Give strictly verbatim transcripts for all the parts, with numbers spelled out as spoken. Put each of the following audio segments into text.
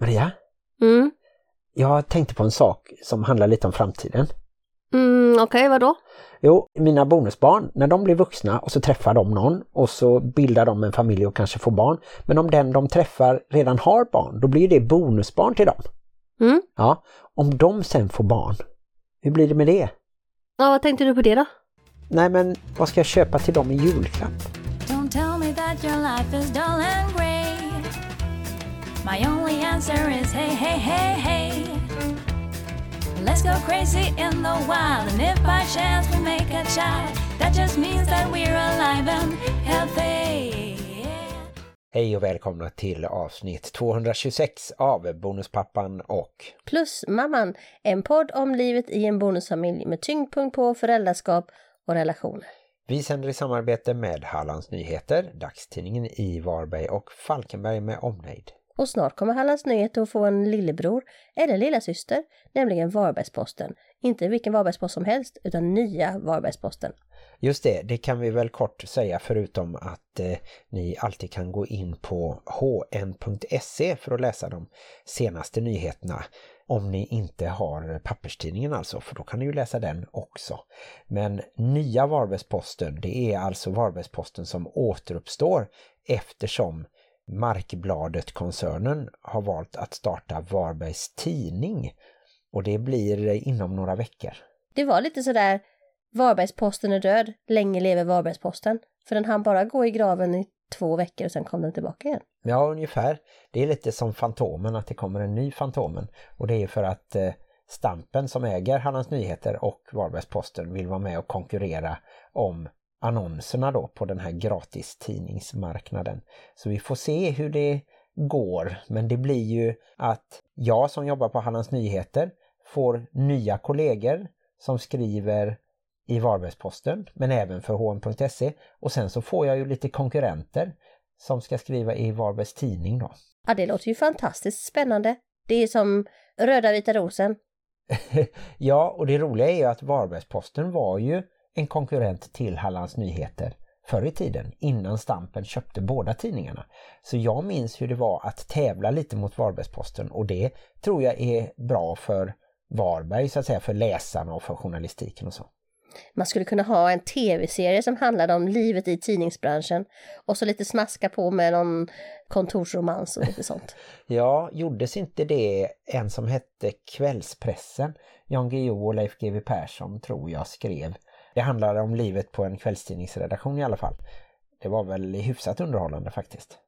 Maria? Mm? Jag tänkte på en sak som handlar lite om framtiden. Mm, okej, okay, vadå? Jo, mina bonusbarn, när de blir vuxna och så träffar de någon och så bildar de en familj och kanske får barn. Men om den de träffar redan har barn, då blir det bonusbarn till dem. Mm. Ja, om de sen får barn, hur blir det med det? Ja, vad tänkte du på det då? Nej, men vad ska jag köpa till dem i julklapp? Don't tell me that your life is dull and grey. My only answer is hey, hey, hey, hey. Let's go crazy in the wild. And if by chance we make a child, that just means that we're alive and healthy. Yeah. Hej och välkomna till avsnitt tvåhundratjugosex av Bonuspappan och plus mamman. En podd om livet i en bonusfamilj med tyngdpunkt på föräldraskap och relationer. Vi sänder i samarbete med Hallands Nyheter, dagstidningen i Varberg och Falkenberg med omnejd. Och snart kommer Hallands Nyheter att få en lillebror eller lilla syster, nämligen Varbergsposten. Inte vilken Varbergspost som helst, utan nya Varbergsposten. Just det, det kan vi väl kort säga förutom att eh, ni alltid kan gå in på h n punkt s e för att läsa de senaste nyheterna. Om ni inte har papperstidningen alltså, för då kan ni ju läsa den också. Men nya Varbergsposten, det är alltså Varbergsposten som återuppstår eftersom Markbladet-koncernen har valt att starta Varbergs tidning och det blir inom några veckor. Det var lite sådär, Varbergsposten är död, länge lever Varbergsposten, för den hann bara gå i graven i två veckor och sen kom den tillbaka igen. Ja, ungefär. Det är lite som Fantomen, att det kommer en ny Fantomen, och det är för att eh, Stampen som äger Hallands Nyheter och Varbergsposten vill vara med och konkurrera om annonserna då på den här gratistidningsmarknaden. Så vi får se hur det går. Men det blir ju att jag som jobbar på Hallands Nyheter får nya kollegor som skriver i Varbergsposten, men även för h n punkt s e. Och sen så får jag ju lite konkurrenter som ska skriva i Varbergs tidning då. Ja, det låter ju fantastiskt spännande. Det är som röda vita rosen. Ja, och det roliga är ju att Varbergsposten var ju en konkurrent till Hallands Nyheter förr i tiden, innan Stampen köpte båda tidningarna. Så jag minns hur det var att tävla lite mot Varbergsposten, och det tror jag är bra för Varberg så att säga, för läsarna och för journalistiken och så. Man skulle kunna ha en tv-serie som handlade om livet i tidningsbranschen och så lite smaska på med någon kontorsromans och lite sånt. Ja, gjordes inte det en som hette Kvällspressen? Jan Geo och Leif G W. Persson tror jag skrev. Det handlade om livet på en kvällstidningsredaktion i alla fall. Det var väl hyfsat underhållande faktiskt.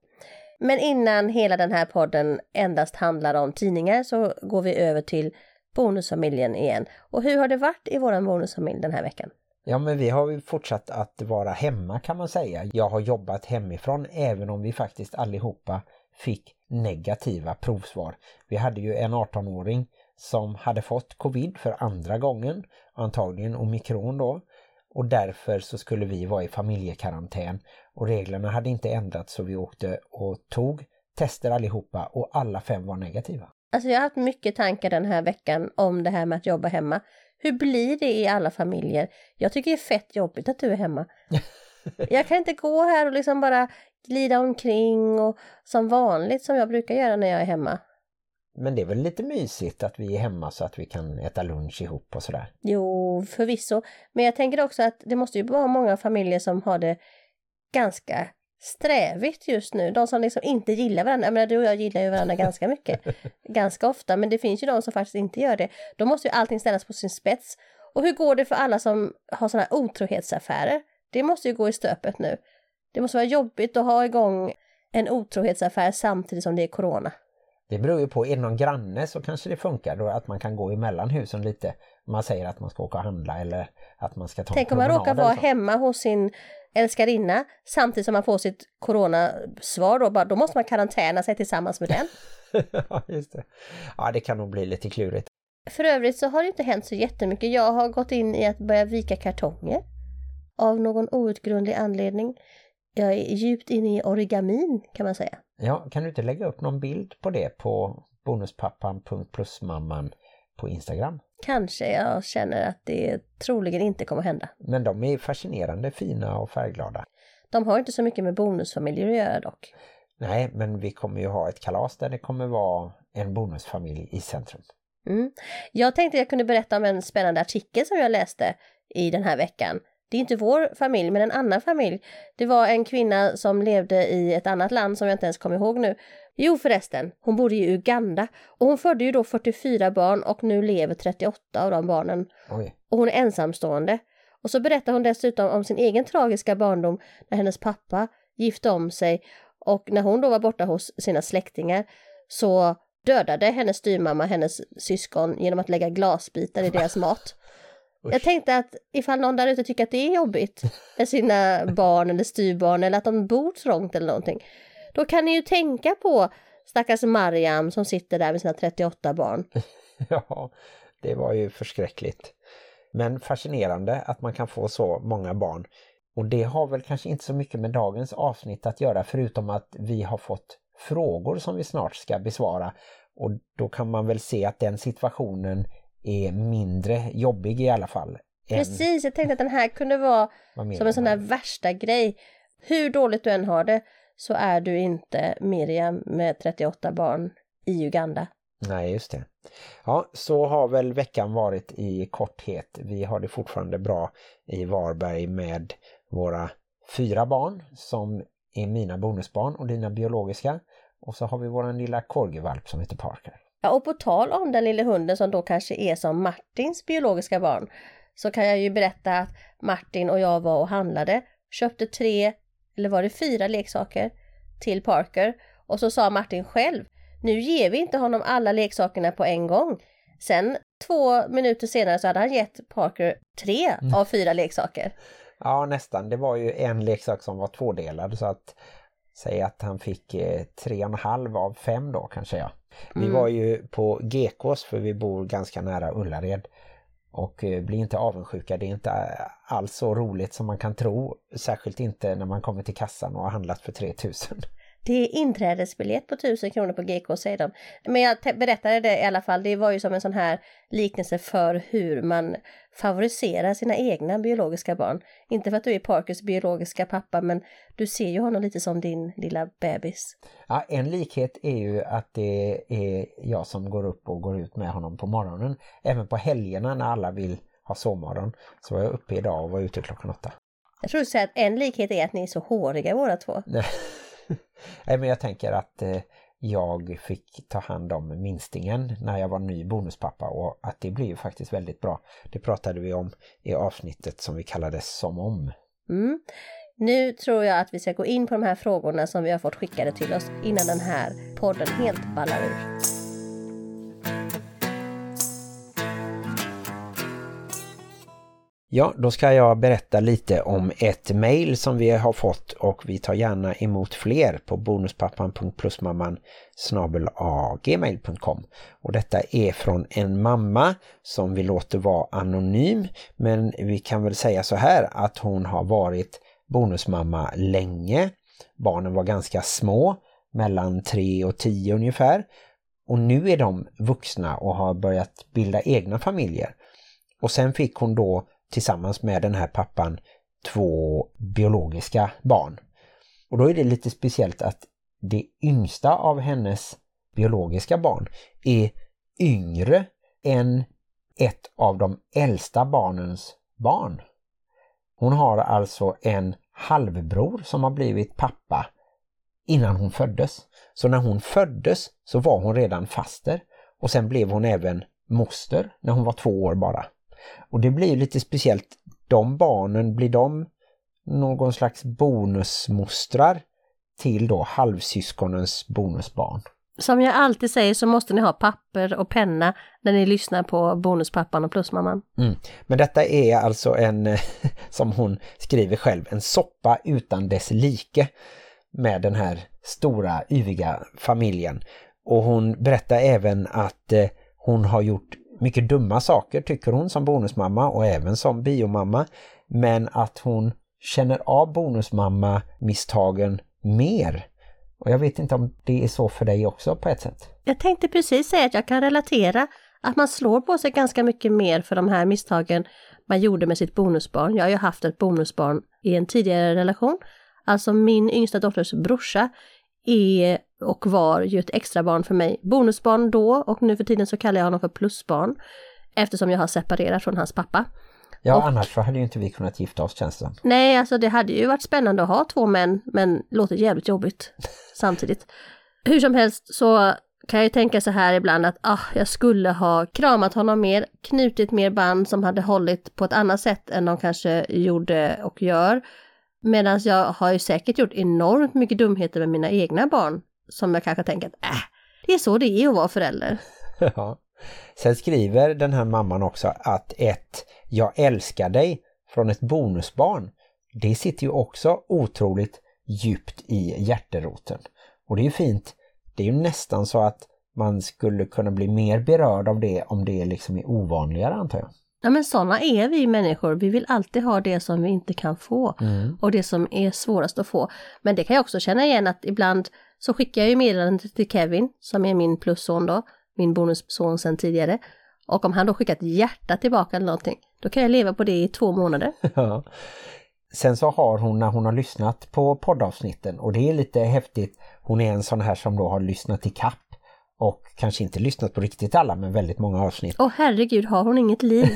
Men innan hela den här podden endast handlar om tidningar så går vi över till bonusfamiljen igen. Och hur har det varit i våran bonusfamilj den här veckan? Ja, men vi har ju fortsatt att vara hemma kan man säga. Jag har jobbat hemifrån även om vi faktiskt allihopa fick negativa provsvar. Vi hade ju en arton-åring som hade fått covid för andra gången, antagligen omikron då, och därför så skulle vi vara i familjekarantän, och reglerna hade inte ändrats så vi åkte och tog tester allihopa och alla fem var negativa. Alltså jag har haft mycket tankar den här veckan om det här med att jobba hemma. Hur blir det i alla familjer? Jag tycker det är fett jobbigt att du är hemma. Jag kan inte gå här och liksom bara glida omkring och som vanligt som jag brukar göra när jag är hemma. Men det är väl lite mysigt att vi är hemma så att vi kan äta lunch ihop och sådär. Jo, förvisso. Men jag tänker också att det måste ju vara många familjer som har det ganska strävigt just nu. De som liksom inte gillar varandra. Jag menar, du och jag gillar ju varandra ganska mycket. Ganska ofta. Men det finns ju de som faktiskt inte gör det. Då måste ju allting ställas på sin spets. Och hur går det för alla som har sådana här otrohetsaffärer? Det måste ju gå i stöpet nu. Det måste vara jobbigt att ha igång en otrohetsaffär samtidigt som det är corona. Det beror ju på, är det någon granne så kanske det funkar då, att man kan gå emellan husen lite. Man säger att man ska åka och handla eller att man ska ta en promenad. Tänk om man råkar vara hemma hos sin älskarinna samtidigt som man får sitt coronasvar då, bara, då måste man karantäna sig tillsammans med den. Ja, just det. Ja, det kan nog bli lite klurigt. För övrigt så har det inte hänt så jättemycket. Jag har gått in i att börja vika kartonger av någon outgrundlig anledning. Jag är djupt inne i origamin kan man säga. Ja, kan du inte lägga upp någon bild på det på bonuspappan punkt plus mamman på Instagram? Kanske, jag känner att det troligen inte kommer hända. Men de är fascinerande, fina och färgglada. De har inte så mycket med bonusfamiljer att göra dock. Nej, men vi kommer ju ha ett kalas där det kommer vara en bonusfamilj i centrum. Mm. Jag tänkte jag kunde berätta om en spännande artikel som jag läste i den här veckan. Det är inte vår familj, men en annan familj. Det var en kvinna som levde i ett annat land som jag inte ens kommer ihåg nu. Jo förresten, hon bodde i Uganda. Och hon födde ju då fyrtiofyra barn och nu lever trettioåtta av de barnen. Oj. Och hon är ensamstående. Och så berättar hon dessutom om sin egen tragiska barndom när hennes pappa gifte om sig. Och när hon då var borta hos sina släktingar så dödade hennes styrmamma hennes syskon genom att lägga glasbitar i deras mat. Jag tänkte att ifall någon där ute tycker att det är jobbigt med sina barn eller styrbarn eller att de bor trångt eller någonting, då kan ni ju tänka på stackars Mariam som sitter där med sina trettioåtta barn. Ja, det var ju förskräckligt. Men fascinerande att man kan få så många barn. Och det har väl kanske inte så mycket med dagens avsnitt att göra, förutom att vi har fått frågor som vi snart ska besvara. Och då kan man väl se att den situationen är mindre jobbig i alla fall. Precis, jag tänkte att den här kunde vara som en sån här värsta grej. Hur dåligt du än har det så är du inte Miriam med trettioåtta barn i Uganda. Nej, just det. Ja, så har väl veckan varit i korthet. Vi har det fortfarande bra i Varberg med våra fyra barn som är mina bonusbarn och dina biologiska. Och så har vi våran lilla korgevalp som heter Parker. Ja, och på tal om den lilla hunden som då kanske är som Martins biologiska barn, så kan jag ju berätta att Martin och jag var och handlade, köpte tre, eller var det fyra leksaker till Parker. Och så sa Martin själv, nu ger vi inte honom alla leksakerna på en gång. Sen två minuter senare så hade han gett Parker tre mm. av fyra leksaker. Ja, nästan. Det var ju en leksak som var tvådelad, så att säg att han fick eh, tre och en halv av fem då kanske jag. Mm. Vi var ju på Gekås, för vi bor ganska nära Ullared, och eh, blir inte avundsjuka. Det är inte alls så roligt som man kan tro, särskilt inte när man kommer till kassan och har handlat för tre tusen. Det är inträdesbiljett på tusen kronor på Gekås, säger de. Men jag te- berättade det i alla fall, det var ju som en sån här liknelse för hur man favoriserar sina egna biologiska barn. Inte för att du är Parkers biologiska pappa, men du ser ju honom lite som din lilla bebis. Ja, en likhet är ju att det är jag som går upp och går ut med honom på morgonen. Även på helgerna när alla vill ha sovmorgon, så var jag uppe idag och var ute klockan åtta. Jag tror du säger att en likhet är att ni är så håriga våra två. Nej. Nej, men jag tänker att eh, jag fick ta hand om minstingen när jag var ny bonuspappa, och att det blev faktiskt väldigt bra. Det pratade vi om i avsnittet som vi kallade Som om. Mm. Nu tror jag att vi ska gå in på de här frågorna som vi har fått skickade till oss innan den här podden helt ballar ur. Ja, då ska jag berätta lite om ett mejl som vi har fått, och vi tar gärna emot fler på bonuspappan punkt plus mamman snabel a gmail punkt com. Och detta är från en mamma som vi låter vara anonym, men vi kan väl säga så här att hon har varit bonusmamma länge. Barnen var ganska små, mellan tre och tio ungefär, och nu är de vuxna och har börjat bilda egna familjer. Och sen fick hon då tillsammans med den här pappan två biologiska barn. Och då är det lite speciellt att det yngsta av hennes biologiska barn är yngre än ett av de äldsta barnens barn. Hon har alltså en halvbror som har blivit pappa innan hon föddes. Så när hon föddes så var hon redan faster, och sen blev hon även moster när hon var två år bara. Och det blir ju lite speciellt, de barnen, blir de någon slags bonusmostrar till då halvsyskonens bonusbarn. Som jag alltid säger så måste ni ha papper och penna när ni lyssnar på bonuspappan och plusmamman. Mm. Men detta är alltså en, som hon skriver själv, en soppa utan dess like med den här stora yviga familjen. Och hon berättar även att hon har gjort mycket dumma saker, tycker hon, som bonusmamma och även som biomamma, men att hon känner av bonusmamma-misstagen mer. Och jag vet inte om det är så för dig också på ett sätt. Jag tänkte precis säga att jag kan relatera att man slår på sig ganska mycket mer för de här misstagen man gjorde med sitt bonusbarn. Jag har ju haft ett bonusbarn i en tidigare relation. Alltså min yngsta dotters brorsa är och var ju ett extra barn för mig. Bonusbarn då, och nu för tiden så kallar jag honom för plusbarn, eftersom jag har separerat från hans pappa. Ja, och annars så hade ju inte vi kunnat gifta oss, känns det. Nej, alltså det hade ju varit spännande att ha två män, men låter jävligt jobbigt samtidigt. Hur som helst så kan jag ju tänka så här ibland att ah, jag skulle ha kramat honom mer, knutit mer band som hade hållit på ett annat sätt än de kanske gjorde och gör. Medan jag har ju säkert gjort enormt mycket dumheter med mina egna barn som jag kanske tänker att äh, det är så det är att vara förälder. Ja. Sen skriver den här mamman också att ett jag älskar dig från ett bonusbarn, det sitter ju också otroligt djupt i hjärteroten. Och det är ju fint. Det är ju nästan så att man skulle kunna bli mer berörd av det om det liksom är ovanligare, antar jag. Ja, men sådana är vi människor. Vi vill alltid ha det som vi inte kan få mm. och det som är svårast att få. Men det kan jag också känna igen att ibland så skickar jag ju meddelandet till Kevin som är min plusson då, min bonusson sedan tidigare. Och om han då skickat hjärta tillbaka eller någonting, då kan jag leva på det i två månader. Ja. Sen så har hon, när hon har lyssnat på poddavsnitten, och det är lite häftigt, hon är en sån här som då har lyssnat i kapp och kanske inte lyssnat på riktigt alla, men väldigt många avsnitt. Åh herregud, har hon inget liv?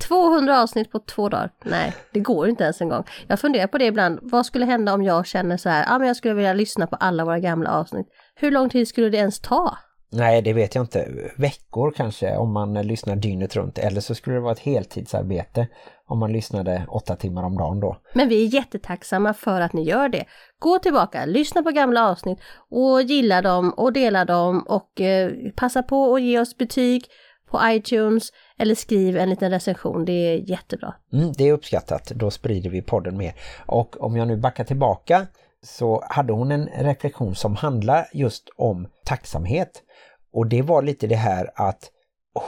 tvåhundra avsnitt på två dagar? Nej, det går inte ens en gång. Jag funderar på det ibland, vad skulle hända om jag känner så här, ah, men jag skulle vilja lyssna på alla våra gamla avsnitt. Hur lång tid skulle det ens ta? Nej, det vet jag inte. Veckor kanske om man lyssnar dygnet runt. Eller så skulle det vara ett heltidsarbete om man lyssnade åtta timmar om dagen då. Men vi är jättetacksamma för att ni gör det. Gå tillbaka, lyssna på gamla avsnitt och gilla dem och dela dem. Och eh, passa på att ge oss betyg på iTunes eller skriv en liten recension. Det är jättebra. Mm, det är uppskattat. Då sprider vi podden mer. Och om jag nu backar tillbaka så hade hon en reflektion som handlar just om tacksamhet. Och det var lite det här att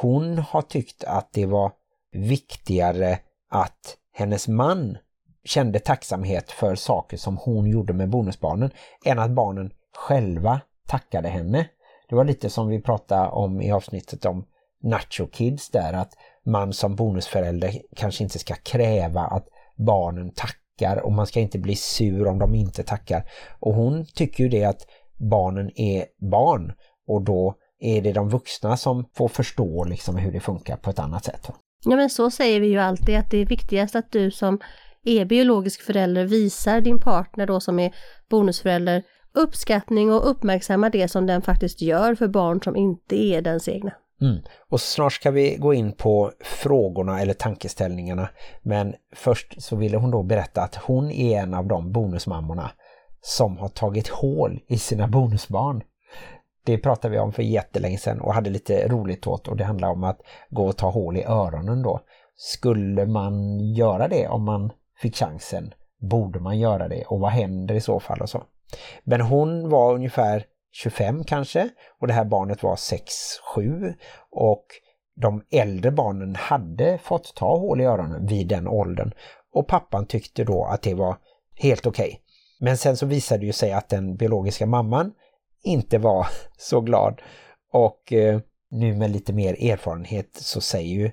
hon har tyckt att det var viktigare att hennes man kände tacksamhet för saker som hon gjorde med bonusbarnen än att barnen själva tackade henne. Det var lite som vi pratade om i avsnittet om Nacho Kids där, att man som bonusförälder kanske inte ska kräva att barnen tackar och man ska inte bli sur om de inte tackar. Och hon tycker ju det att barnen är barn och då är det de vuxna som får förstå liksom hur det funkar på ett annat sätt. Ja, men så säger vi ju alltid att det är viktigast att du som är biologisk förälder visar din partner då som är bonusförälder uppskattning och uppmärksamma det som den faktiskt gör för barn som inte är dens egna. Mm. Och snart ska vi gå in på frågorna eller tankeställningarna, men först så ville hon då berätta att hon är en av de bonusmammorna som har tagit hål i sina bonusbarn. Det pratade vi om för jättelänge sedan och hade lite roligt åt, och det handlar om att gå och ta hål i öronen då. Skulle man göra det om man fick chansen? Borde man göra det? Och vad händer i så fall och så? Men hon var ungefär tjugofem kanske och det här barnet var sex sju och de äldre barnen hade fått ta hål i öronen vid den åldern. Och pappan tyckte då att det var helt okej. Okay. Men sen så visade det ju sig att den biologiska mamman inte var så glad, och eh, nu med lite mer erfarenhet så säger ju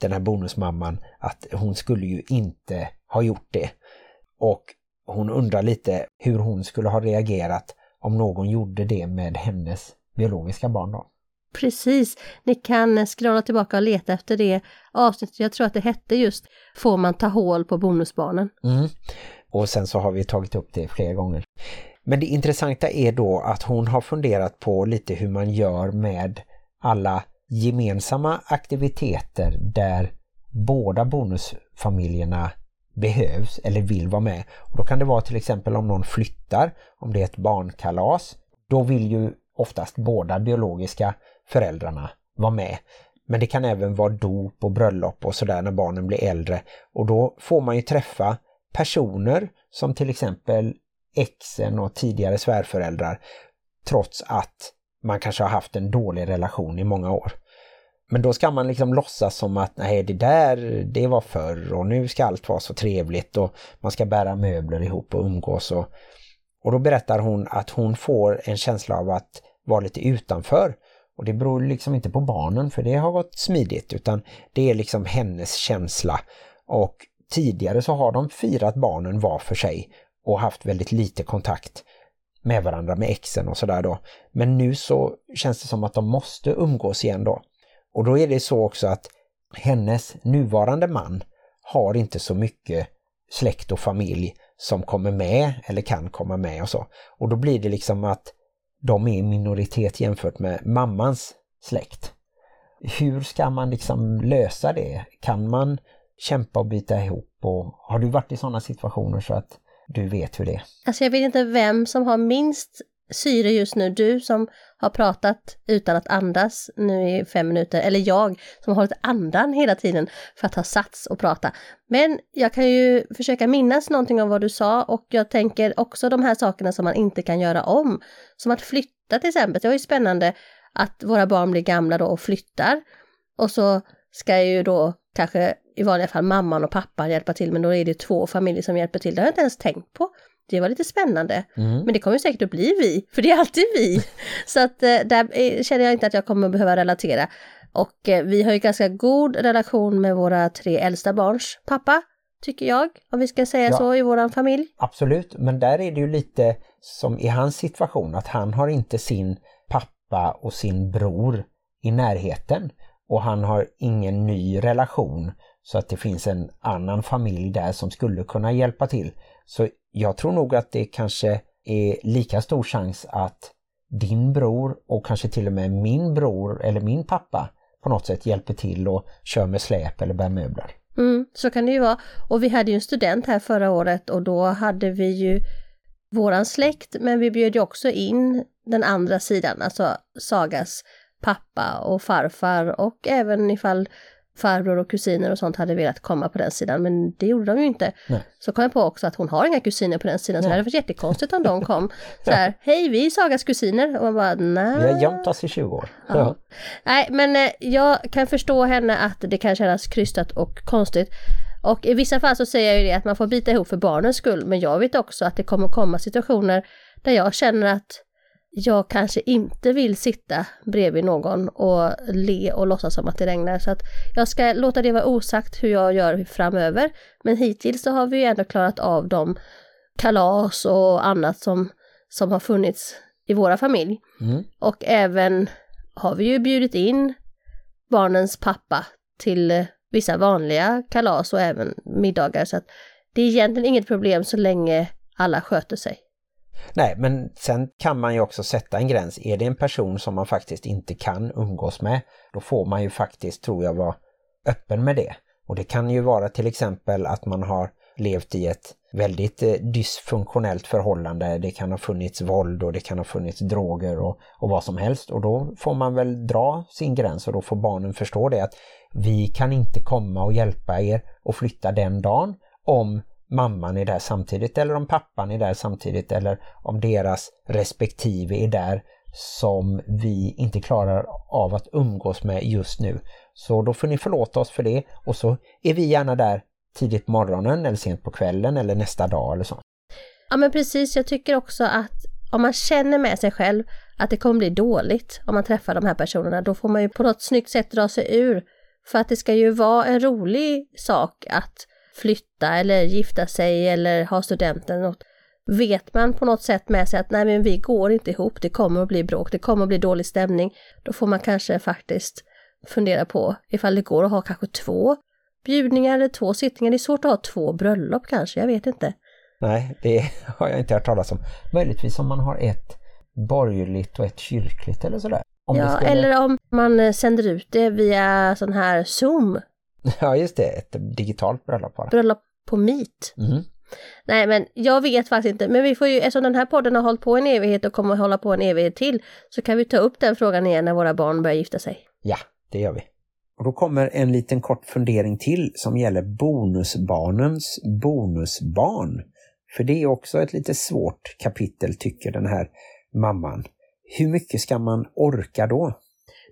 den här bonusmamman att hon skulle ju inte ha gjort det, och hon undrar lite hur hon skulle ha reagerat om någon gjorde det med hennes biologiska barn då. Precis, ni kan scrolla tillbaka och leta efter det avsnittet, jag tror att det hette just får man ta hål på bonusbarnen. Mm. Och sen så har vi tagit upp det flera gånger. Men det intressanta är då att hon har funderat på lite hur man gör med alla gemensamma aktiviteter där båda bonusfamiljerna behövs eller vill vara med. Och då kan det vara till exempel om någon flyttar, om det är ett barnkalas, då vill ju oftast båda biologiska föräldrarna vara med. Men det kan även vara dop och bröllop och sådär när barnen blir äldre. Och då får man ju träffa personer som till exempel exen och tidigare svärföräldrar, trots att man kanske har haft en dålig relation i många år. Men då ska man liksom låtsas som att nej, det där det var förr och nu ska allt vara så trevligt och man ska bära möbler ihop och umgås. Och, och då berättar hon att hon får en känsla av att vara lite utanför, och det beror liksom inte på barnen för det har gått smidigt, utan det är liksom hennes känsla. Och tidigare så har de firat barnen var för sig och haft väldigt lite kontakt. med varandra, med exen och sådär då. Men nu så känns det som att de måste umgås igen då. Och då är det så också att hennes nuvarande man har inte så mycket släkt och familj som kommer med eller kan komma med och så. Och då blir det liksom att de är i minoritet jämfört med mammans släkt. Hur ska man liksom lösa det? Kan man kämpa och bita ihop? Och har du varit i sådana situationer så att du vet hur det är? Alltså jag vet inte vem som har minst syre just nu. Du som har pratat utan att andas nu i fem minuter. Eller jag som har hållit andan hela tiden för att ha sats och prata. Men jag kan ju försöka minnas någonting av vad du sa. Och jag tänker också de här sakerna som man inte kan göra om. Som att flytta till exempel. Det var ju spännande att våra barn blir gamla då och flyttar. Och så ska ju då kanske i vanliga fall mamman och pappan hjälpa till. Men då är det två familjer som hjälper till. Det har jag inte ens tänkt på. Det var lite spännande. Mm. Men det kommer ju säkert att bli vi. För det är alltid vi. Så att där känner jag inte att jag kommer behöva relatera. Och vi har ju ganska god relation med våra tre äldsta barns pappa. Tycker jag. Om vi ska säga ja, så i våran familj. Absolut. Men där är det ju lite som i hans situation. Att han har inte sin pappa och sin bror i närheten. Och han har ingen ny relation. Så att det finns en annan familj där som skulle kunna hjälpa till. Så jag tror nog att det kanske är lika stor chans att din bror och kanske till och med min bror eller min pappa på något sätt hjälper till och kör med släp eller bär möbler. Mm, så kan det ju vara. Och vi hade ju en student här förra året och då hade vi ju våran släkt, men vi bjöd ju också in den andra sidan, alltså Sagas pappa och farfar och även ifall farbror och kusiner och sånt hade velat komma på den sidan. Men det gjorde de ju inte. Nej. Så kom jag på också att hon har inga kusiner på den sidan. Så nej, det hade varit jättekonstigt om de kom. Så här, hej vi är Sagas kusiner. Och man bara, nej. Vi har gömt oss i tjugo år. Ja. Ja. Nej, men eh, jag kan förstå henne att det kan kännas krystat och konstigt. Och i vissa fall så säger jag ju det att man får bita ihop för barnens skull. Men jag vet också att det kommer komma situationer där jag känner att jag kanske inte vill sitta bredvid någon och le och låtsas som att det regnar. Så att jag ska låta det vara osagt hur jag gör framöver. Men hittills så har vi ju ändå klarat av de kalas och annat som, som har funnits i våra familj. Mm. Och även har vi ju bjudit in barnens pappa till vissa vanliga kalas och även middagar. Så att det är egentligen inget problem så länge alla sköter sig. Nej, men sen kan man ju också sätta en gräns. Är det en person som man faktiskt inte kan umgås med, då får man ju faktiskt, tror jag, vara öppen med det. Och det kan ju vara till exempel att man har levt i ett väldigt dysfunktionellt förhållande. Det kan ha funnits våld och det kan ha funnits droger och, och vad som helst. Och då får man väl dra sin gräns och då får barnen förstå det att vi kan inte komma och hjälpa er och flytta den dagen om mamman är där samtidigt eller om pappan är där samtidigt eller om deras respektive är där som vi inte klarar av att umgås med just nu. Så då får ni förlåta oss för det och så är vi gärna där tidigt på morgonen eller sent på kvällen eller nästa dag eller så. Ja men precis, jag tycker också att om man känner med sig själv att det kommer bli dåligt om man träffar de här personerna, då får man ju på något snyggt sätt dra sig ur, för att det ska ju vara en rolig sak att flytta eller gifta sig eller ha studenten något. Vet man på något sätt med sig att nej men vi går inte ihop, det kommer att bli bråk, det kommer att bli dålig stämning, då får man kanske faktiskt fundera på ifall det går att ha kanske två bjudningar eller två sittningar. Det är svårt att ha två bröllop kanske, jag vet inte. Nej, det har jag inte hört talas om. Möjligtvis om man har ett borgerligt och ett kyrkligt eller sådär. Om ja, skulle... eller om man sänder ut det via sån här Zoom. Ja just det, ett digitalt bröllop bara. Bröllop på Meet. Mm. Nej men jag vet faktiskt inte. Men vi får ju, eftersom den här podden har hållit på en evighet och kommer att hålla på en evighet till, så kan vi ta upp den frågan igen när våra barn börjar gifta sig. Ja, det gör vi. Och då kommer en liten kort fundering till som gäller bonusbarnens bonusbarn. För det är också ett lite svårt kapitel tycker den här mamman. Hur mycket ska man orka då?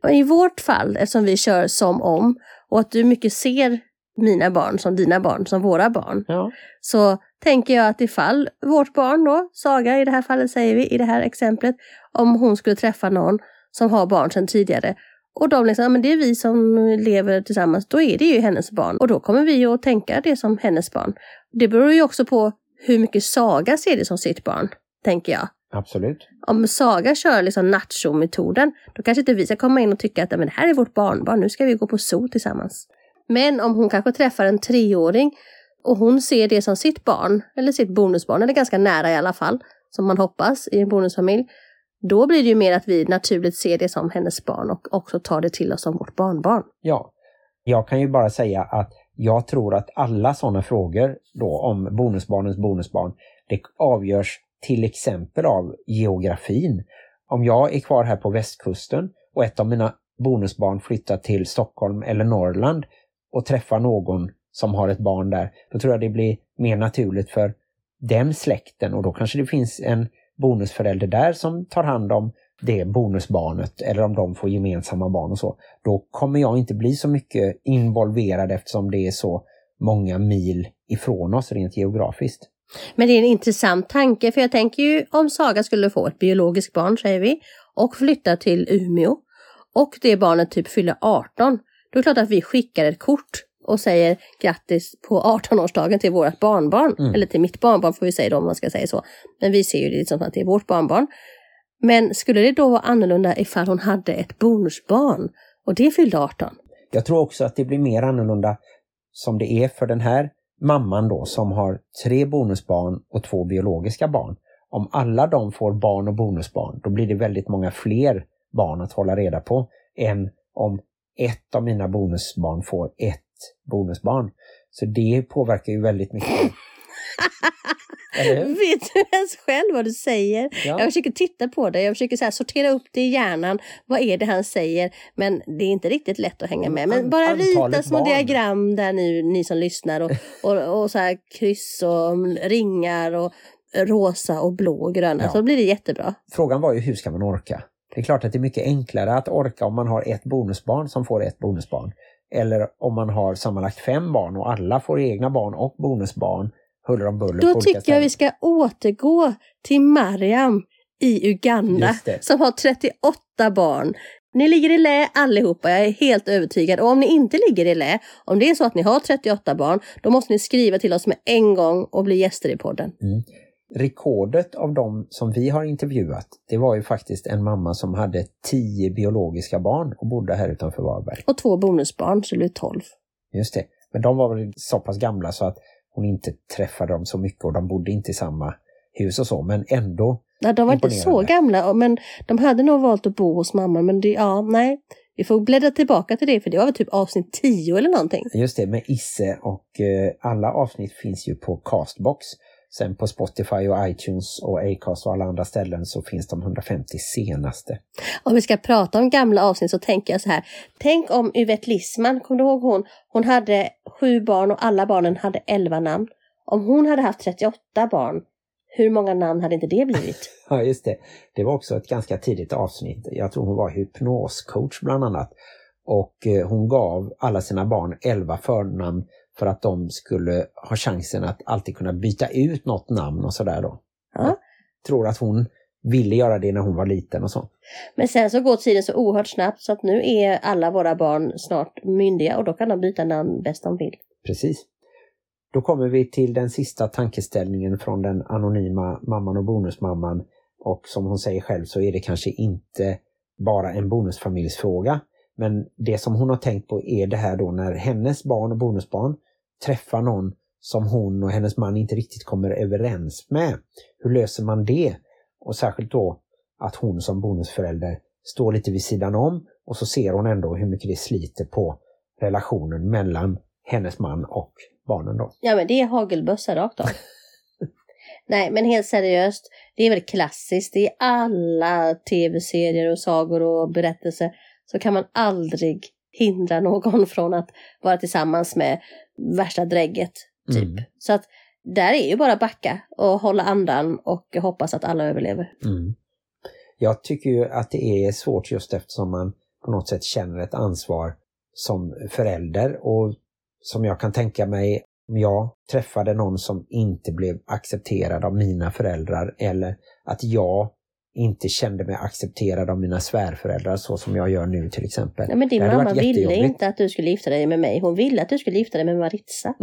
I vårt fall, eftersom vi kör som om och att du mycket ser mina barn som dina barn, som våra barn, ja, så tänker jag att ifall vårt barn då, Saga i det här fallet säger vi, i det här exemplet, om hon skulle träffa någon som har barn sedan tidigare och de liksom, ja men det är vi som lever tillsammans, då är det ju hennes barn och då kommer vi att tänka det som hennes barn. Det beror ju också på hur mycket Saga ser det som sitt barn, tänker jag. Absolut. Om Saga kör liksom nacho-metoden, då kanske inte vi ska komma in och tycka att men det här är vårt barnbarn, nu ska vi gå på zoo tillsammans. Men om hon kanske träffar en treåring och hon ser det som sitt barn, eller sitt bonusbarn, eller ganska nära i alla fall, som man hoppas i en bonusfamilj, då blir det ju mer att vi naturligt ser det som hennes barn och också tar det till oss som vårt barnbarn. Ja, jag kan ju bara säga att jag tror att alla sådana frågor då om bonusbarnens bonusbarn, det avgörs till exempel av geografin. Om jag är kvar här på västkusten och ett av mina bonusbarn flyttar till Stockholm eller Norrland och träffar någon som har ett barn där, då tror jag det blir mer naturligt för den släkten, och då kanske det finns en bonusförälder där som tar hand om det bonusbarnet, eller om de får gemensamma barn och så. Då kommer jag inte bli så mycket involverad eftersom det är så många mil ifrån oss rent geografiskt. Men det är en intressant tanke, för jag tänker ju om Saga skulle få ett biologiskt barn, säger vi, och flytta till Umeå och det barnet typ fyller arton, då är det klart att vi skickar ett kort och säger grattis på artonårsdagen till vårt barnbarn, mm. eller till mitt barnbarn får vi säga då, om man ska säga så, men vi ser ju det som att det är vårt barnbarn. Men skulle det då vara annorlunda ifall hon hade ett bonusbarn och det fyllde arton? Jag tror också att det blir mer annorlunda som det är för den här mamman då, som har tre bonusbarn och två biologiska barn. Om alla de får barn och bonusbarn, då blir det väldigt många fler barn att hålla reda på än om ett av mina bonusbarn får ett bonusbarn. Så det påverkar ju väldigt mycket. Vet du ens själv vad du säger? Ja. Jag försöker titta på det. Jag försöker så här sortera upp det i hjärnan. Vad är det han säger? Men det är inte riktigt lätt att hänga med. Men Ant- bara rita små barn. Diagram där nu, ni som lyssnar. Och, och, och så här kryss och ringar och rosa och blå och gröna. Ja. Så blir det jättebra. Frågan var ju hur ska man orka? Det är klart att det är mycket enklare att orka om man har ett bonusbarn som får ett bonusbarn. Eller om man har sammanlagt fem barn och alla får egna barn och bonusbarn. Huller om buller. Då tycker jag vi ska återgå till Mariam i Uganda som har trettioåtta barn. Ni ligger i lä allihopa, jag är helt övertygad. Och om ni inte ligger i lä, om det är så att ni har trettioåtta barn, då måste ni skriva till oss med en gång och bli gäster i podden. Mm. Rekordet av dem som vi har intervjuat, det var ju faktiskt en mamma som hade tio biologiska barn och bodde här utanför Varberg. Och två bonusbarn, så det blev tolv. Just det, men de var väl så pass gamla så att hon inte träffade dem så mycket och de bodde inte i samma hus och så, men ändå. Ja, de var inte så gamla, men de hade nog valt att bo hos mamma, men det, ja, nej. Vi får bläddra tillbaka till det, för det var väl typ avsnitt tio eller någonting. Just det, med Isse, och eh, alla avsnitt finns ju på Castbox. Sen på Spotify och iTunes och Acast och alla andra ställen så finns de hundrafemtio senaste. Om vi ska prata om gamla avsnitt så tänker jag så här. Tänk om Yvette Lisman, kommer du ihåg hon? Hon hade sju barn och alla barnen hade elva namn. Om hon hade haft trettioåtta barn, hur många namn hade inte det blivit? Ja, just det. Det var också ett ganska tidigt avsnitt. Jag tror hon var hypnoscoach bland annat. Och hon gav alla sina barn elva förnamn för att de skulle ha chansen att alltid kunna byta ut något namn och sådär då. Ja. Jag tror att hon ville göra det när hon var liten och så. Men sen så går tiden så oerhört snabbt så att nu är alla våra barn snart myndiga och då kan de byta namn bäst de vill. Precis. Då kommer vi till den sista tankeställningen från den anonyma mamman och bonusmamman, och som hon säger själv så är det kanske inte bara en bonusfamiljsfråga. Men det som hon har tänkt på är det här då när hennes barn och bonusbarn träffar någon som hon och hennes man inte riktigt kommer överens med. Hur löser man det? Och särskilt då att hon som bonusförälder står lite vid sidan om, och så ser hon ändå hur mycket det sliter på relationen mellan hennes man och barnen då. Ja, men det är hagelbössa rakt av. Nej, men helt seriöst, det är väl klassiskt i alla tv-serier och sagor och berättelser. Så kan man aldrig hindra någon från att vara tillsammans med värsta drägget, typ. Mm. Så att där är ju bara backa och hålla andan och hoppas att alla överlever. Mm. Jag tycker ju att det är svårt just eftersom man på något sätt känner ett ansvar som förälder. Och som jag kan tänka mig, om jag träffade någon som inte blev accepterad av mina föräldrar, eller att jag inte kände mig accepterad av mina svärföräldrar så som jag gör nu till exempel. Nej, men din mamma ville inte att du skulle gifta dig med mig. Hon ville att du skulle gifta dig med Maritza.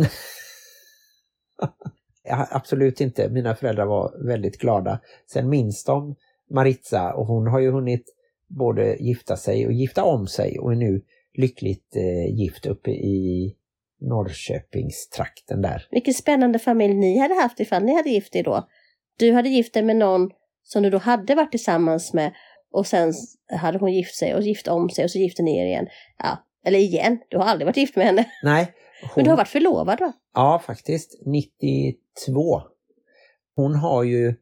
Absolut inte. Mina föräldrar var väldigt glada. Sen minns de Maritza, och hon har ju hunnit både gifta sig och gifta om sig och är nu lyckligt eh, gift uppe i Norrköpingstrakten där. Vilken spännande familj ni hade haft ifall ni hade gift er då. Du hade gift dig med någon som du då hade varit tillsammans med, och sen hade hon gift sig och gift om sig och så gifte ni er igen. Ja, eller igen, du har aldrig varit gift med henne. Nej. Hon... Men du har varit förlovad då? Ja, faktiskt. nittiotvå. Hon har ju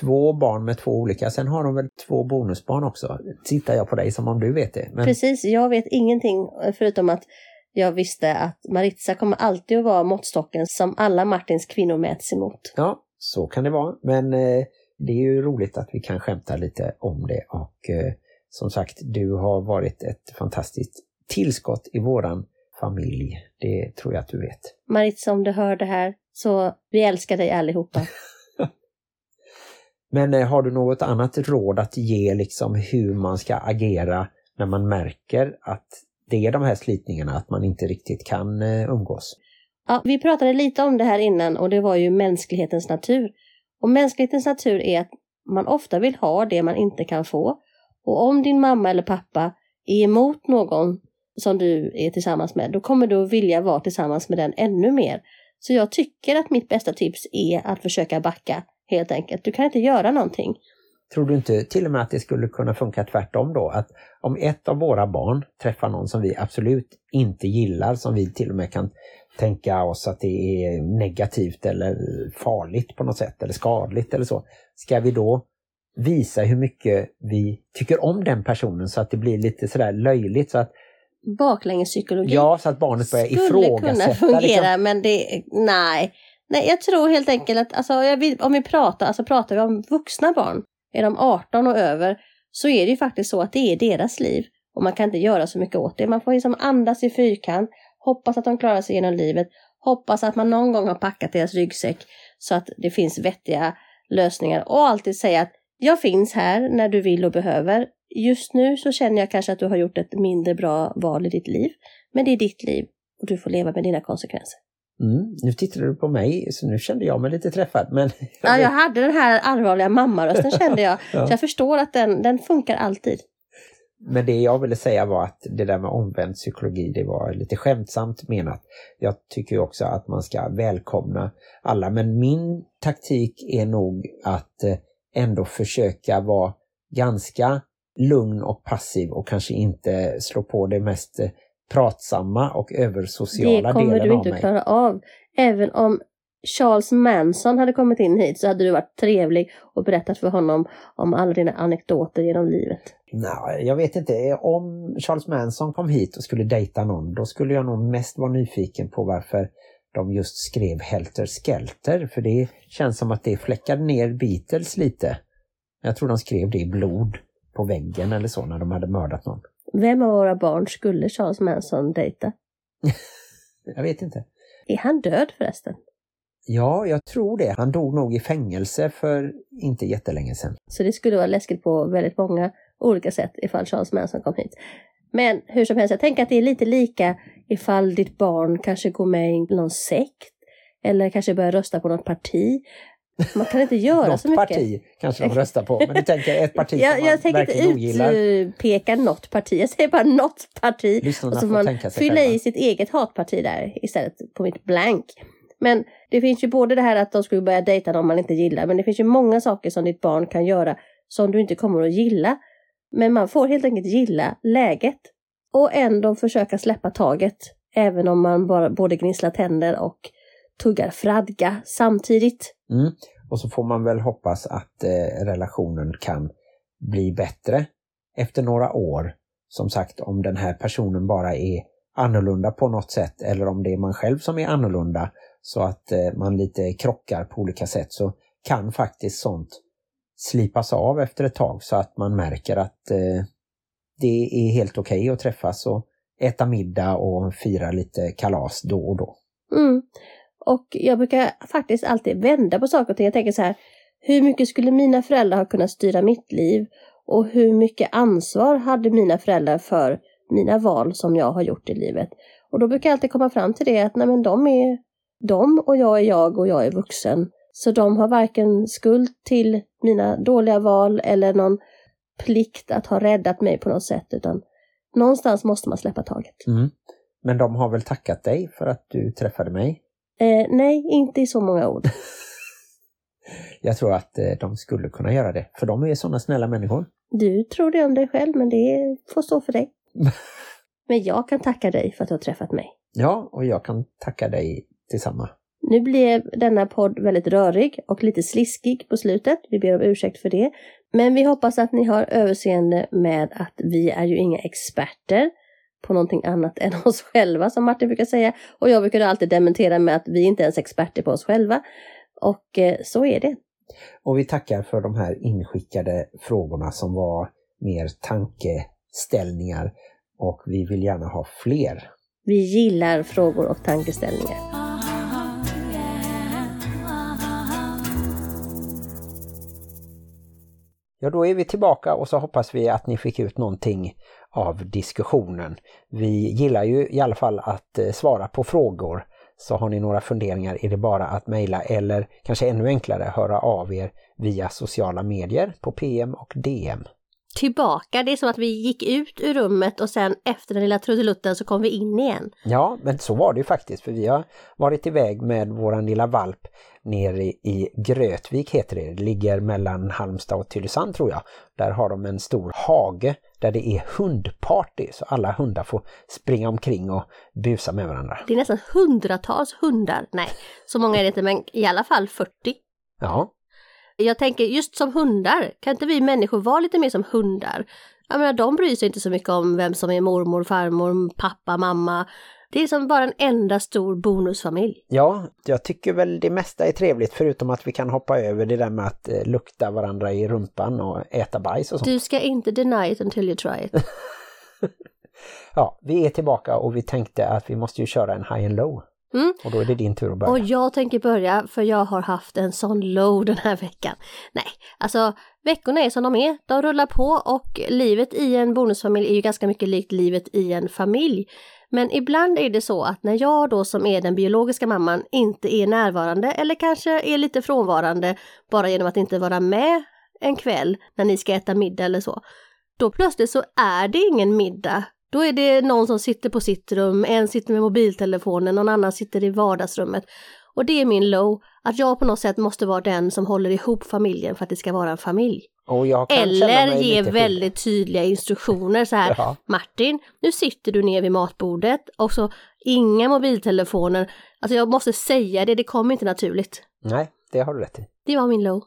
två barn med två olika. Sen har de väl två bonusbarn också. Tittar jag på dig som om du vet det. Men... Precis, jag vet ingenting förutom att jag visste att Maritza kommer alltid att vara måttstocken som alla Martins kvinnor mäts emot. Ja, så kan det vara. Men eh, det är ju roligt att vi kan skämta lite om det. Och eh, som sagt, du har varit ett fantastiskt tillskott i våran familj. Det tror jag att du vet. Maritza, om du hör det här, så vi älskar dig allihopa. Men eh, har du något annat råd att ge liksom hur man ska agera när man märker att det är de här slitningarna, att man inte riktigt kan eh, umgås? Ja, vi pratade lite om det här innan, och det var ju mänsklighetens natur. Och mänsklighetens natur är att man ofta vill ha det man inte kan få. Och om din mamma eller pappa är emot någon som du är tillsammans med, då kommer du att vilja vara tillsammans med den ännu mer. Så jag tycker att mitt bästa tips är att försöka backa, helt enkelt. Du kan inte göra någonting. Tror du inte till och med att det skulle kunna funka tvärtom då? Att om ett av våra barn träffar någon som vi absolut inte gillar, som vi till och med kan tänka oss att det är negativt eller farligt på något sätt, eller skadligt eller så, ska vi då visa hur mycket vi tycker om den personen så att det blir lite sådär löjligt, så att baklängespsykologi. Ja, så att barnet börjar ifrågasätta. Skulle kunna fungera, liksom. Men det, nej. Nej, jag tror helt enkelt att alltså, om vi pratar, alltså pratar vi om vuxna barn, är de arton och över, så är det ju faktiskt så att det är deras liv. Och man kan inte göra så mycket åt det. Man får liksom andas i fyrkant, hoppas att de klarar sig genom livet, hoppas att man någon gång har packat deras ryggsäck så att det finns vettiga lösningar. Och alltid säga att jag finns här när du vill och behöver. Just nu så känner jag kanske att du har gjort ett mindre bra val i ditt liv. Men det är ditt liv och du får leva med dina konsekvenser. Mm, nu tittar du på mig så nu kände jag mig lite träffad. Men... Ja, jag hade den här allvarliga mammarösten kände jag. Ja. Så jag förstår att den, den funkar alltid. Men det jag ville säga var att det där med omvänd psykologi, det var lite skämtsamt menat. Jag tycker också att man ska välkomna alla. Men min taktik är nog att ändå försöka vara ganska lugn och passiv och kanske inte slå på det mest pratsamma och översociala delen av mig. Det kommer du inte klara av. Även om Charles Manson hade kommit in hit så hade du varit trevlig och berättat för honom om alla dina anekdoter genom livet. Nej, jag vet inte. Om Charles Manson kom hit och skulle dejta någon, då skulle jag nog mest vara nyfiken på varför de just skrev Helter Skelter. För det känns som att det fläckade ner Beatles lite. Jag tror de skrev det i blod på väggen eller så när de hade mördat någon. Vem av våra barn skulle Charles Manson dejta? Jag vet inte. Är han död förresten? Ja, jag tror det. Han dog nog i fängelse för inte jättelänge sedan. Så det skulle vara läskigt på väldigt många olika sätt ifall Charles Manson kom hit. Men hur som helst, jag tänker att det är lite lika ifall ditt barn kanske går med i någon sekt. Eller kanske börjar rösta på något parti. Man kan inte göra så mycket. Något parti kanske de röstar på. Men du tänker ett parti som jag, jag man tänker verkligen ogillar. Jag tänker inte utpeka något parti. Jag säger bara något parti. Lyssnarna och så får man tänka sig fylla själva i sitt eget hatparti där istället på mitt blank. Men det finns ju både det här att de skulle börja dejta dem man inte gillar. Men det finns ju många saker som ditt barn kan göra som du inte kommer att gilla. Men man får helt enkelt gilla läget. Och ändå försöka släppa taget. Även om man bara både gnisslar tänder och tuggar fradga samtidigt. Mm. Och så får man väl hoppas att eh, relationen kan bli bättre efter några år. Som sagt, om den här personen bara är annorlunda på något sätt, eller om det är man själv som är annorlunda så att eh, man lite krockar på olika sätt, så kan faktiskt sånt slipas av efter ett tag så att man märker att eh, det är helt okej att träffas och äta middag och fira lite kalas då och då. Mm. Och jag brukar faktiskt alltid vända på saker och ting. Jag tänker så här, hur mycket skulle mina föräldrar ha kunnat styra mitt liv? Och hur mycket ansvar hade mina föräldrar för mina val som jag har gjort i livet? Och då brukar jag alltid komma fram till det att nej, men de är dem och jag är jag och jag är vuxen. Så de har varken skuld till mina dåliga val eller någon plikt att ha räddat mig på något sätt, utan någonstans måste man släppa taget. Mm. Men de har väl tackat dig för att du träffade mig? Eh, nej, inte i så många ord. Jag tror att de skulle kunna göra det, för de är sådana snälla människor. Du tror det om dig själv, men det får stå för dig. Men jag kan tacka dig för att du har träffat mig. Ja, och jag kan tacka dig tillsammans. Nu blev denna podd väldigt rörig och lite sliskig på slutet. Vi ber om ursäkt för det. Men vi hoppas att ni har överseende med att vi är ju inga experter på någonting annat än oss själva, som Martin brukar säga. Och jag brukar alltid dementera med att vi inte ens är experter på oss själva. Och så är det. Och vi tackar för de här inskickade frågorna som var mer tankeställningar. Och vi vill gärna ha fler. Vi gillar frågor och tankeställningar. Ja, då är vi tillbaka och så hoppas vi att ni fick ut någonting av diskussionen. Vi gillar ju i alla fall att svara på frågor. Så har ni några funderingar är det bara att mejla eller kanske ännu enklare höra av er via sociala medier på P M och D M. Tillbaka, det är som att vi gick ut ur rummet och sen efter den lilla trudelutten så kom vi in igen. Ja, men så var det ju faktiskt, för vi har varit iväg med våran lilla valp nere i Grötvik heter det. Det ligger mellan Halmstad och Tyllysand tror jag. Där har de en stor hage där det är hundparty så alla hundar får springa omkring och busa med varandra. Det är nästan hundratals hundar, nej så många är det inte men i alla fall fyrtio. Ja. Jag tänker just som hundar, kan inte vi människor vara lite mer som hundar? Jag menar, de bryr sig inte så mycket om vem som är mormor, farmor, pappa, mamma. Det är som bara en enda stor bonusfamilj. Ja, jag tycker väl det mesta är trevligt förutom att vi kan hoppa över det där med att eh, lukta varandra i rumpan och äta bajs och sånt. Du ska inte deny it until you try it. Ja, vi är tillbaka och vi tänkte att vi måste ju köra en high and low. Mm. Och då är det din tur att börja. Och jag tänker börja för jag har haft en sån low den här veckan. Nej, alltså veckorna är som de är. De rullar på och livet i en bonusfamilj är ju ganska mycket likt livet i en familj. Men ibland är det så att när jag då som är den biologiska mamman inte är närvarande eller kanske är lite frånvarande bara genom att inte vara med en kväll när ni ska äta middag eller så. Då plötsligt så är det ingen middag. Då är det någon som sitter på sitt rum, en sitter med mobiltelefonen, någon annan sitter i vardagsrummet. Och det är min low, att jag på något sätt måste vara den som håller ihop familjen för att det ska vara en familj. Och jag kan eller ge väldigt tydliga instruktioner så här, ja. Martin, nu sitter du ner vid matbordet och så inga mobiltelefoner. Alltså jag måste säga det, det kommer inte naturligt. Nej, det har du rätt i. Det var min low.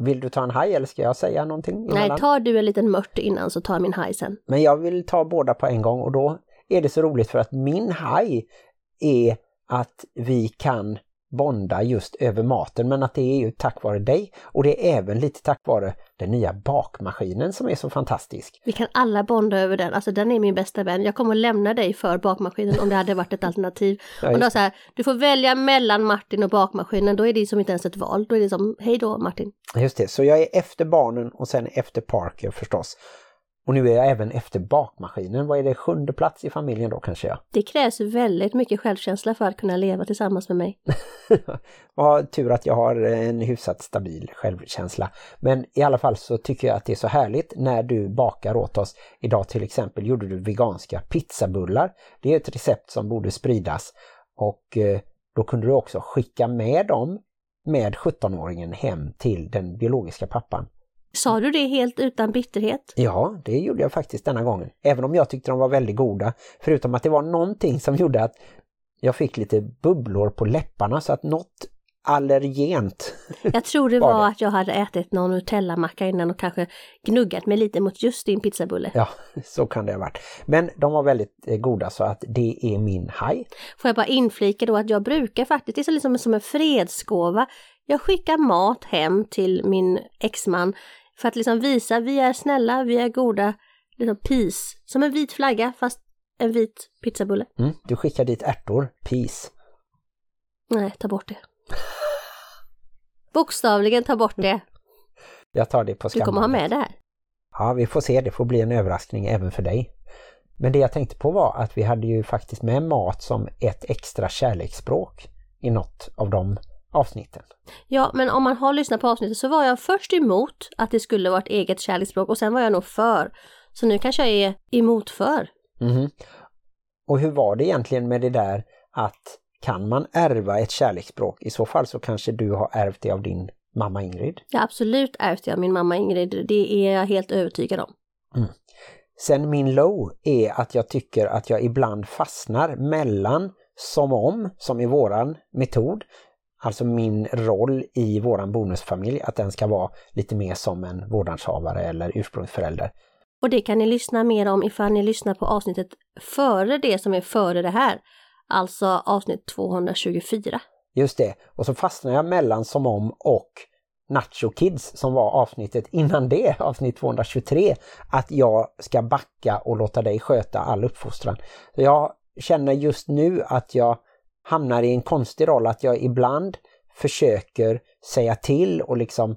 Vill du ta en haj eller ska jag säga någonting? Nej, tar du en liten mört innan så tar min haj sen. Men jag vill ta båda på en gång och då är det så roligt för att min haj är att vi kan bonda just över maten men att det är ju tack vare dig och det är även lite tack vare den nya bakmaskinen som är så fantastisk. Vi kan alla bonda över den, alltså den är min bästa vän. Jag kommer att lämna dig för bakmaskinen om det hade varit ett alternativ. Ja, och då så här, du får välja mellan Martin och bakmaskinen, då är det som inte ens ett val, då är det som hej då Martin. Just det, så jag är efter barnen och sen efter Parker förstås. Och nu är jag även efter bakmaskinen. Vad är det? Sjunde plats i familjen då kanske jag? Det krävs väldigt mycket självkänsla för att kunna leva tillsammans med mig. Vad tur att jag har en hyfsat stabil självkänsla. Men i alla fall så tycker jag att det är så härligt när du bakar åt oss. Idag till exempel gjorde du veganska pizzabullar. Det är ett recept som borde spridas. Och då kunde du också skicka med dem med sjuttonåringen hem till den biologiska pappan. Sa du det helt utan bitterhet? Ja, det gjorde jag faktiskt denna gången. Även om jag tyckte de var väldigt goda. Förutom att det var någonting som gjorde att jag fick lite bubblor på läpparna. Så att något allergent. Jag tror det var, var det. Att jag hade ätit någon Nutella-macka innan och kanske gnuggat mig lite mot just din pizzabulle. Ja, så kan det ha varit. Men de var väldigt goda så att det är min haj. Får jag bara inflika då att jag brukar faktiskt, det är liksom som en fredsgåva. Jag skickar mat hem till min exman för att liksom visa vi är snälla, vi är goda, liksom peace. Som en vit flagga fast en vit pizzabulle. Mm, du skickar dit ärtor, peace. Nej, ta bort det. Bokstavligen ta bort det. Jag tar det på skammen. Du kommer ha med det här. Ja, vi får se. Det får bli en överraskning även för dig. Men det jag tänkte på var att vi hade ju faktiskt med mat som ett extra kärleksspråk i något av de avsnitten. Ja, men om man har lyssnat på avsnittet så var jag först emot att det skulle vara ett eget kärleksspråk och sen var jag nog för. Så nu kanske jag är emot för. Mm. Och hur var det egentligen med det där att kan man ärva ett kärleksspråk? I så fall så kanske du har ärvt det av din mamma Ingrid. Ja, absolut ärvt det av min mamma Ingrid. Det är jag helt övertygad om. Mm. Sen min low är att jag tycker att jag ibland fastnar mellan som om, som i våran metod, alltså min roll i våran bonusfamilj, att den ska vara lite mer som en vårdnadshavare eller ursprungsförälder. Och det kan ni lyssna mer om ifall ni lyssnar på avsnittet före det som är före det här, alltså avsnitt tvåhundratjugofyra. Just det, och så fastnar jag mellan som om och Nacho Kids som var avsnittet innan det, avsnitt tvåhundratjugotre, att jag ska backa och låta dig sköta all uppfostran. Jag känner just nu att jag hamnar i en konstig roll, att jag ibland försöker säga till och liksom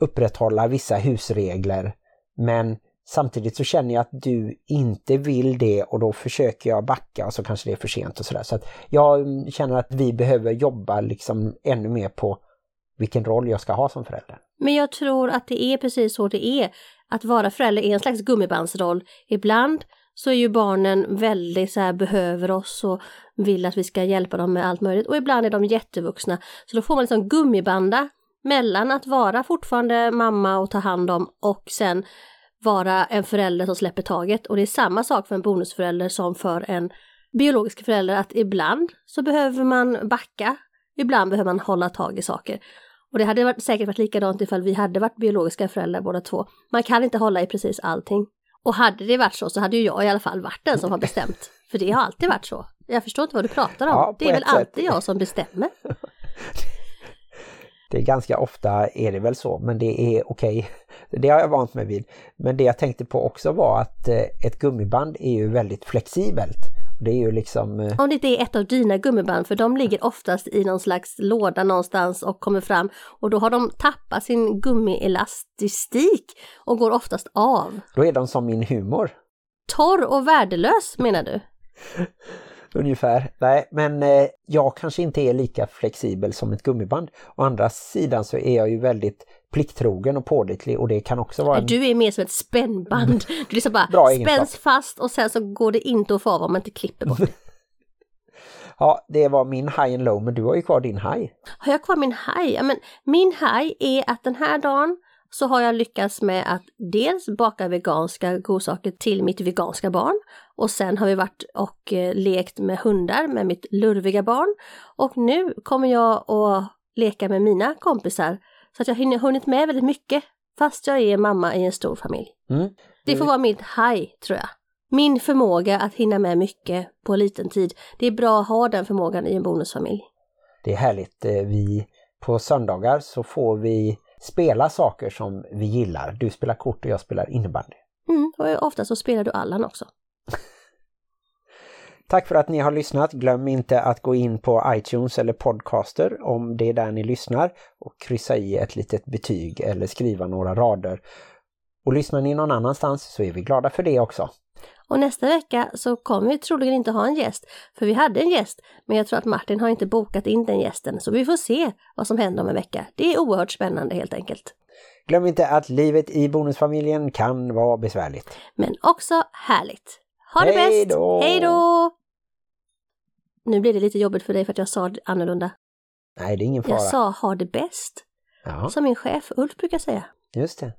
upprätthålla vissa husregler, men samtidigt så känner jag att du inte vill det och då försöker jag backa och så kanske det är för sent och sådär. Så att jag känner att vi behöver jobba liksom ännu mer på vilken roll jag ska ha som förälder. Men jag tror att det är precis så det är. Att vara förälder är en slags gummibandsroll. Ibland så är ju barnen väldigt så här, behöver oss och vill att vi ska hjälpa dem med allt möjligt. Och ibland är de jättevuxna. Så då får man liksom gummibanda mellan att vara fortfarande mamma och ta hand om och sen vara en förälder som släpper taget. Och det är samma sak för en bonusförälder som för en biologisk förälder. Att ibland så behöver man backa. Ibland behöver man hålla tag i saker. Och det hade varit, säkert varit likadant ifall vi hade varit biologiska föräldrar båda två. Man kan inte hålla i precis allting. Och hade det varit så så hade ju jag i alla fall varit den som har bestämt. För det har alltid varit så. Jag förstår inte vad du pratar om. Ja, det är väl sätt. Alltid jag som bestämmer. Det är ganska ofta är det väl så. Men det är okej. Det har jag vant mig vid. Men det jag tänkte på också var att ett gummiband är ju väldigt flexibelt. Det är ju liksom... Om det inte är ett av dina gummiband, för de ligger oftast i någon slags låda någonstans och kommer fram. Och då har de tappat sin gummielastistik och går oftast av. Då är de som min humor. Torr och värdelös menar du? Ungefär. Nej, men jag kanske inte är lika flexibel som ett gummiband. Å andra sidan så är jag ju väldigt plikttrogen och pålitlig och det kan också vara... En... Du är mer som ett spännband. Du liksom bara spänns fast och sen så går det inte att få av om man inte klipper bort. Ja, det var min high and low, men du har ju kvar din high. Har jag kvar min high? Ja, men min high är att den här dagen så har jag lyckats med att dels baka veganska godsaker till mitt veganska barn. Och sen har vi varit och lekt med hundar med mitt lurviga barn. Och nu kommer jag att leka med mina kompisar. Så att jag har hunnit med väldigt mycket fast jag är mamma i en stor familj. Mm. Det får vara mitt high tror jag. Min förmåga att hinna med mycket på liten tid. Det är bra att ha den förmågan i en bonusfamilj. Det är härligt. Vi på söndagar så får vi spela saker som vi gillar. Du spelar kort och jag spelar innebandy. Mm, och ofta så spelar du Allan också. Tack för att ni har lyssnat. Glöm inte att gå in på iTunes eller podcaster om det är där ni lyssnar och kryssa i ett litet betyg eller skriva några rader. Och lyssnar ni någon annanstans så är vi glada för det också. Och nästa vecka så kommer vi troligen inte ha en gäst, för vi hade en gäst men jag tror att Martin har inte bokat in den gästen, så vi får se vad som händer om en vecka. Det är oerhört spännande helt enkelt. Glöm inte att livet i bonusfamiljen kan vara besvärligt. Men också härligt. Ha det bäst! Hej då! Nu blir det lite jobbigt för dig för att jag sa annorlunda. Nej, det är ingen fara. Jag sa ha det bäst. Ja. Som min chef Ulf brukar säga. Just det.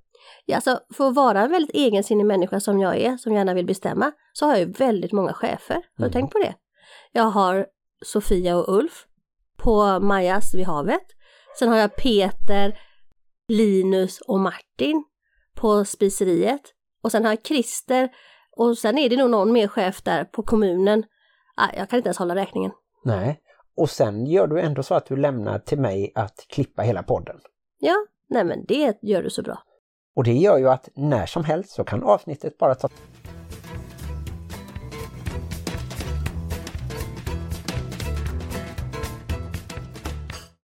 Ja, alltså, för att vara en väldigt egensinnig människa som jag är, som gärna vill bestämma, så har jag ju väldigt många chefer. Har mm. du tänkt på det? Jag har Sofia och Ulf på Majas vid havet. Sen har jag Peter, Linus och Martin på spiseriet. Och sen har jag Christer. Och sen är det nog någon mer chef där på kommunen. Ah, jag kan inte ens hålla räkningen. Nej, och sen gör du ändå så att du lämnar till mig att klippa hela podden. Ja, nej men det gör du så bra. Och det gör ju att när som helst så kan avsnittet bara ta...